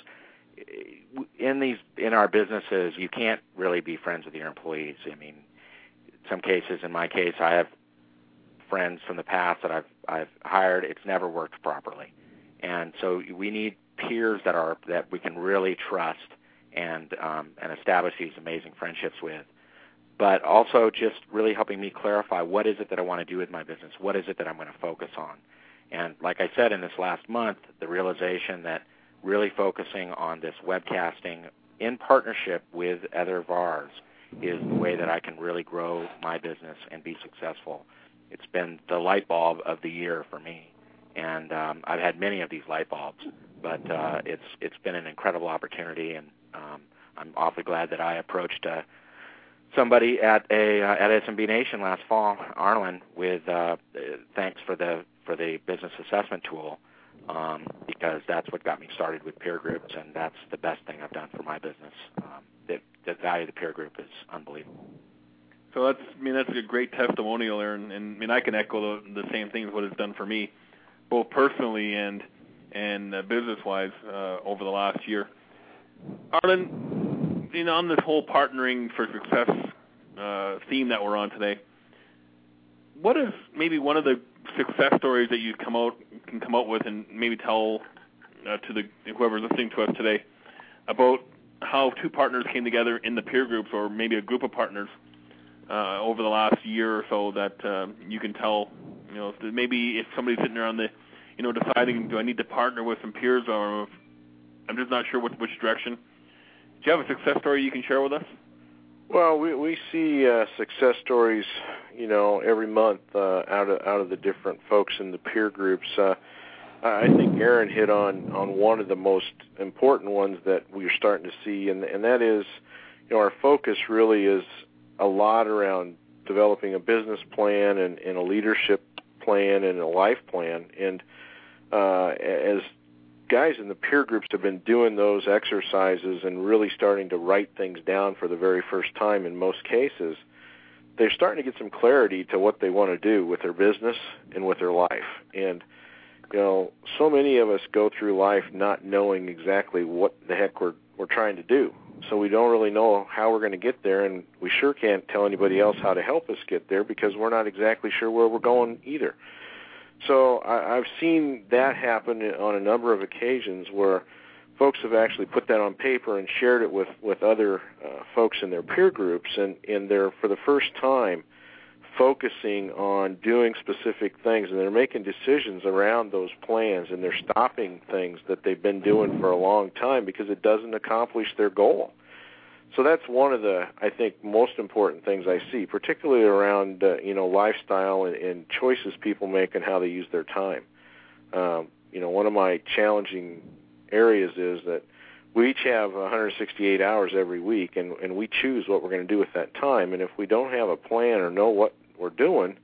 in our businesses, you can't really be friends with your employees. I mean, in some cases, in my case, I have friends from the past that I've hired. It's never worked properly, and so we need peers that we can really trust and establish these amazing friendships with. But also just really helping me clarify what is it that I want to do with my business, what is it that I'm going to focus on. And like I said, in this last month, the realization that really focusing on this webcasting in partnership with other VARs is the way that I can really grow my business and be successful. It's been the light bulb of the year for me, and I've had many of these light bulbs, but it's been an incredible opportunity, and I'm awfully glad that I approached somebody at SMB Nation last fall, Arlen, with thanks for the business assessment tool, because that's what got me started with peer groups, and that's the best thing I've done for my business. The value of the peer group is unbelievable. So that's a great testimonial, Aaron, and I can echo the same thing as what it's done for me, both personally and business wise over the last year. Arlen, on this whole partnering for success theme that we're on today, what is maybe one of the success stories that you can come out with, and maybe tell to whoever's listening to us today about how two partners came together in the peer groups, or maybe a group of partners over the last year or so that you can tell, maybe if somebody's sitting there on the, deciding, do I need to partner with some peers, or I'm just not sure which direction. Do you have a success story you can share with us? Well, we see success stories, every month out of the different folks in the peer groups. I think Aaron hit on one of the most important ones that we're starting to see, and that is, you know, our focus really is a lot around developing a business plan and a leadership plan and a life plan. And as guys in the peer groups have been doing those exercises and really starting to write things down for the very first time in most cases, they're starting to get some clarity to what they want to do with their business and with their life. And, you know, so many of us go through life not knowing exactly what the heck we're trying to do. So we don't really know how we're going to get there, and we sure can't tell anybody else how to help us get there because we're not exactly sure where we're going either. So I've seen that happen on a number of occasions where folks have actually put that on paper and shared it with other folks in their peer groups, and they're, for the first time, focusing on doing specific things, and they're making decisions around those plans, and they're stopping things that they've been doing for a long time because it doesn't accomplish their goal. So that's one of the, I think, most important things I see, particularly around, you know, lifestyle and choices people make and how they use their time. You know, one of my challenging areas is that we each have 168 hours every week, and we choose what we're going to do with that time. And if we don't have a plan or know what we're doing,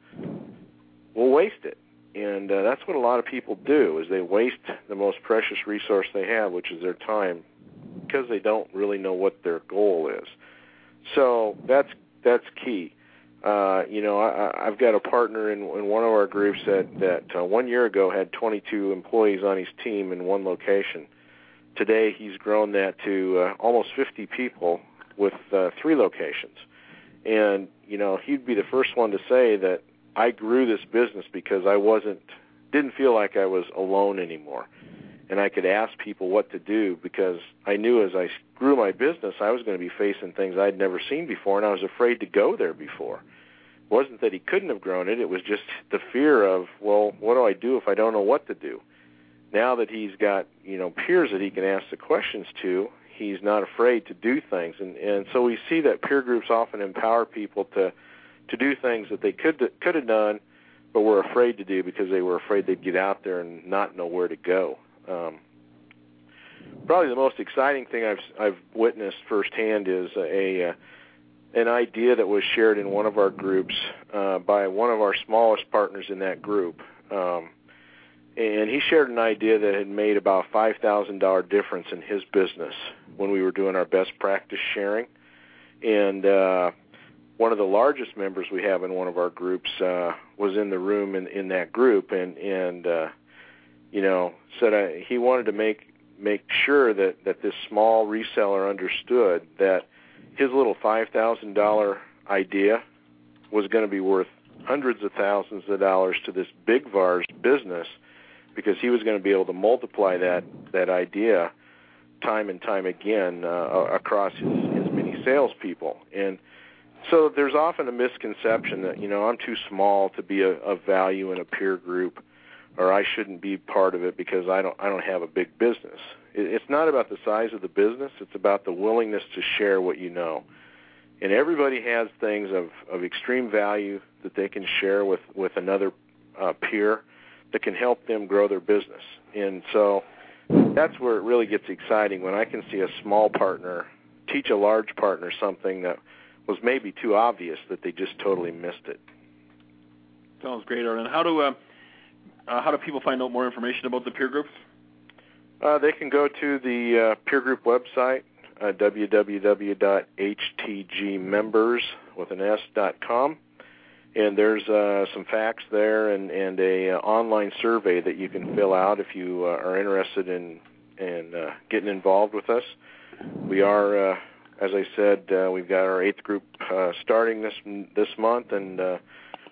we'll waste it. And that's what a lot of people do, is they waste the most precious resource they have, which is their time, because they don't really know what their goal is. So that's key. You know, I've got a partner in one of our groups that 1 year ago had 22 employees on his team in one location. Today he's grown that to almost 50 people with three locations. And, you know, he'd be the first one to say that I grew this business because I didn't feel like I was alone anymore. And I could ask people what to do because I knew as I grew my business, I was going to be facing things I'd never seen before, and I was afraid to go there before. It wasn't that he couldn't have grown it. It was just the fear of, well, what do I do if I don't know what to do? Now that he's got, you know, peers that he can ask the questions to, he's not afraid to do things. And so we see that peer groups often empower people to do things that they could have done but were afraid to do because they were afraid they'd get out there and not know where to go. Probably the most exciting thing I've witnessed firsthand is an idea that was shared in one of our groups by one of our smallest partners in that group, and he shared an idea that had made about $5,000 difference in his business when we were doing our best practice sharing. And one of the largest members we have in one of our groups was in the room in that group, and you know, said he wanted to make sure that this small reseller understood that his little $5,000 idea was going to be worth hundreds of thousands of dollars to this big VAR's business, because he was going to be able to multiply that idea time and time again across his many salespeople. And so there's often a misconception that, you know, I'm too small to be of value in a peer group, or I shouldn't be part of it because I don't have a big business. It's not about the size of the business. It's about the willingness to share what you know. And everybody has things of extreme value that they can share with another peer that can help them grow their business. And so that's where it really gets exciting, when I can see a small partner teach a large partner something that was maybe too obvious that they just totally missed it. Sounds great, Arlen. How do people find out more information about the peer groups? They can go to the peer group website, www.htgmembers.com, and there's some facts there and an online survey that you can fill out if you are interested in getting involved with us. We are, as I said, we've got our 8th group starting this month, and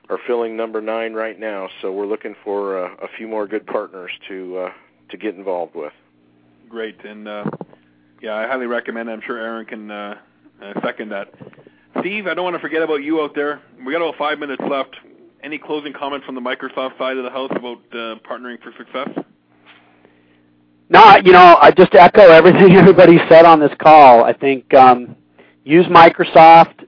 are filling number 9 right now, so we're looking for a few more good partners to get involved with. Great, and yeah, I highly recommend it. I'm sure Aaron can second that. Steve, I don't want to forget about you out there. We got about 5 minutes left. Any closing comments from the Microsoft side of the house about partnering for success? No, you know, I just echo everything everybody said on this call. I think use Microsoft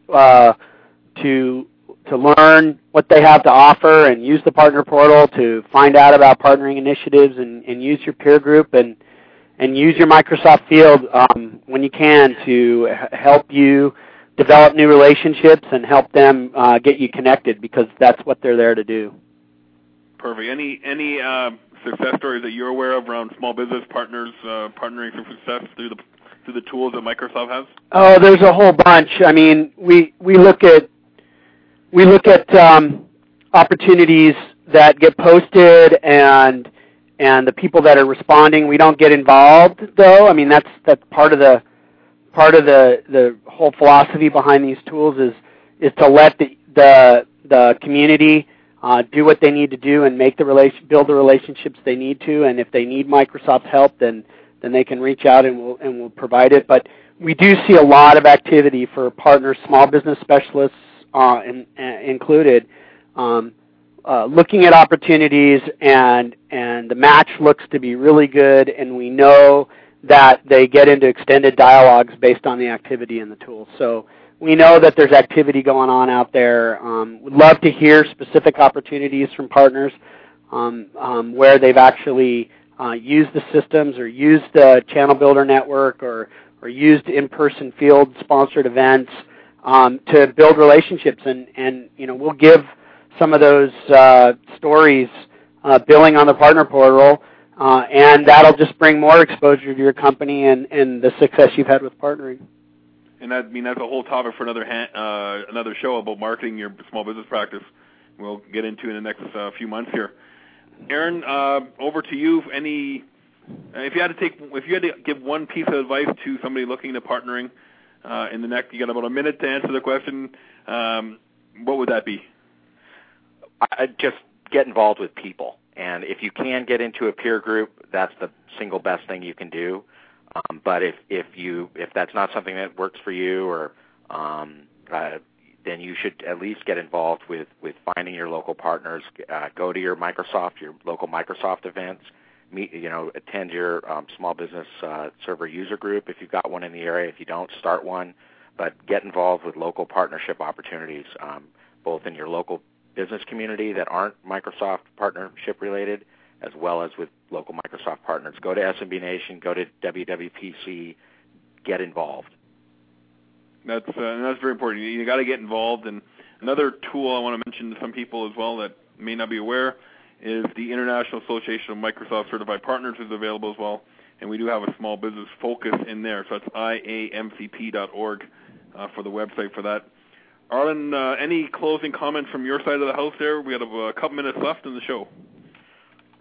to to learn what they have to offer and use the partner portal to find out about partnering initiatives and use your peer group and use your Microsoft field when you can to help you develop new relationships and help them get you connected, because that's what they're there to do. Perfect. Any success stories that you're aware of around small business partners partnering for success through the tools that Microsoft has? Oh, there's a whole bunch. I mean, we look at opportunities that get posted and the people that are responding. We don't get involved though. I mean, that's part of the whole philosophy behind these tools is to let the community do what they need to do and build the relationships they need to. And if they need Microsoft's help, then they can reach out and we'll provide it. But we do see a lot of activity for partners, small business specialists included, looking at opportunities, and the match looks to be really good, and we know that they get into extended dialogues based on the activity in the tools. So we know that there's activity going on out there. We'd love to hear specific opportunities from partners where they've actually used the systems or used the Channel Builder network or used in-person field-sponsored events to build relationships. And you know, we'll give some of those stories billing on the partner portal, and that'll just bring more exposure to your company and the success you've had with partnering. And I mean, that's a whole topic for another show about marketing your small business practice. We'll get into in the next few months here. Aaron, over to you. If you had to give one piece of advice to somebody looking to partnering in the next, you got about a minute to answer the question. What would that be? I'd just get involved with people. And if you can get into a peer group, that's the single best thing you can do. But if that's not something that works for you, or then you should at least get involved with finding your local partners. Go to your local Microsoft events. Attend your small business server user group if you've got one in the area. If you don't, start one. But get involved with local partnership opportunities, both in your local business community that aren't Microsoft partnership related, as well as with local Microsoft partners. Go to SMB Nation, go to WWPC, get involved. That's very important. You got to get involved. And another tool I want to mention to some people as well that may not be aware is the International Association of Microsoft Certified Partners is available as well. And we do have a small business focus in there. So it's iamcp.org for the website for that. Arlen, any closing comments from your side of the house there? We have a couple minutes left in the show.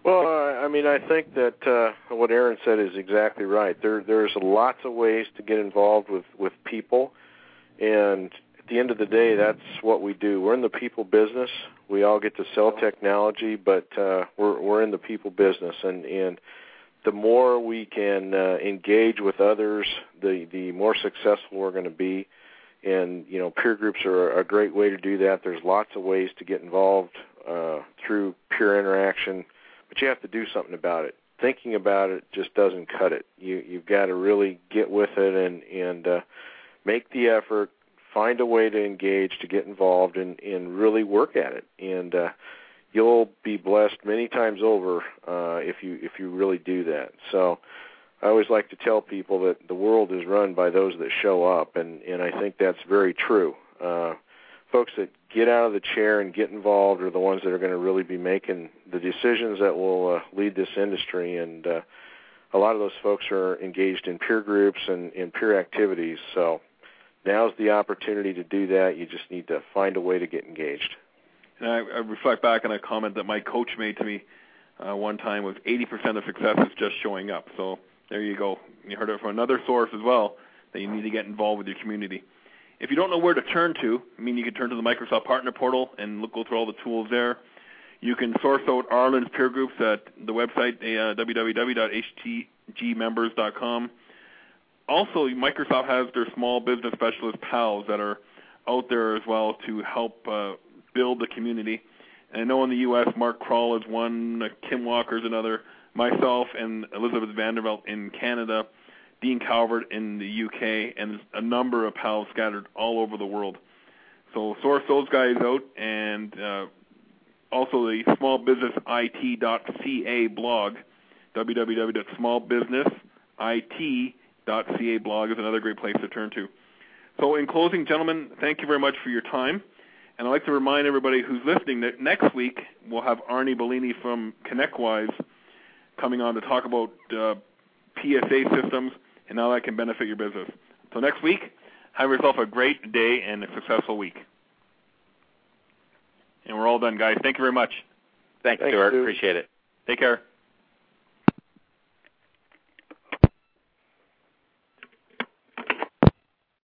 Well, I mean, I think that what Aaron said is exactly right. There's lots of ways to get involved with people, and at the end of the day, that's what we do. We're in the people business. We all get to sell technology, but we're in the people business, and the more we can engage with others, the more successful we're going to be. And, you know, peer groups are a great way to do that. There's lots of ways to get involved through peer interaction. But you have to do something about it. Thinking about it just doesn't cut it. You've got to really get with it and make the effort, find a way to engage, to get involved, and really work at it. And you'll be blessed many times over if you really do that. So I always like to tell people that the world is run by those that show up, and I think that's very true. Folks that get out of the chair and get involved are the ones that are going to really be making the decisions that will lead this industry. And a lot of those folks are engaged in peer groups and in peer activities. So now's the opportunity to do that. You just need to find a way to get engaged. And I reflect back on a comment that my coach made to me one time was 80% of success is just showing up. So there you go. You heard it from another source as well, that you need to get involved with your community. If you don't know where to turn to, I mean, you can turn to the Microsoft Partner Portal and go through all the tools there. You can source out Arlen's peer groups at the website, www.htgmembers.com. Also, Microsoft has their small business specialist pals that are out there as well to help build the community. And I know in the U.S., Mark Kroll is one, Kim Walker is another, myself and Elizabeth Vanderbilt in Canada, Dean Calvert in the UK, and a number of pals scattered all over the world. So source those guys out, and also the smallbusinessit.ca blog, www.smallbusinessit.ca blog is another great place to turn to. So in closing, gentlemen, thank you very much for your time. And I'd like to remind everybody who's listening that next week we'll have Arnie Bellini from ConnectWise coming on to talk about PSA systems and how that can benefit your business. So next week, have yourself a great day and a successful week. And we're all done, guys. Thank you very much. Thanks, Stuart. Appreciate it. Take care.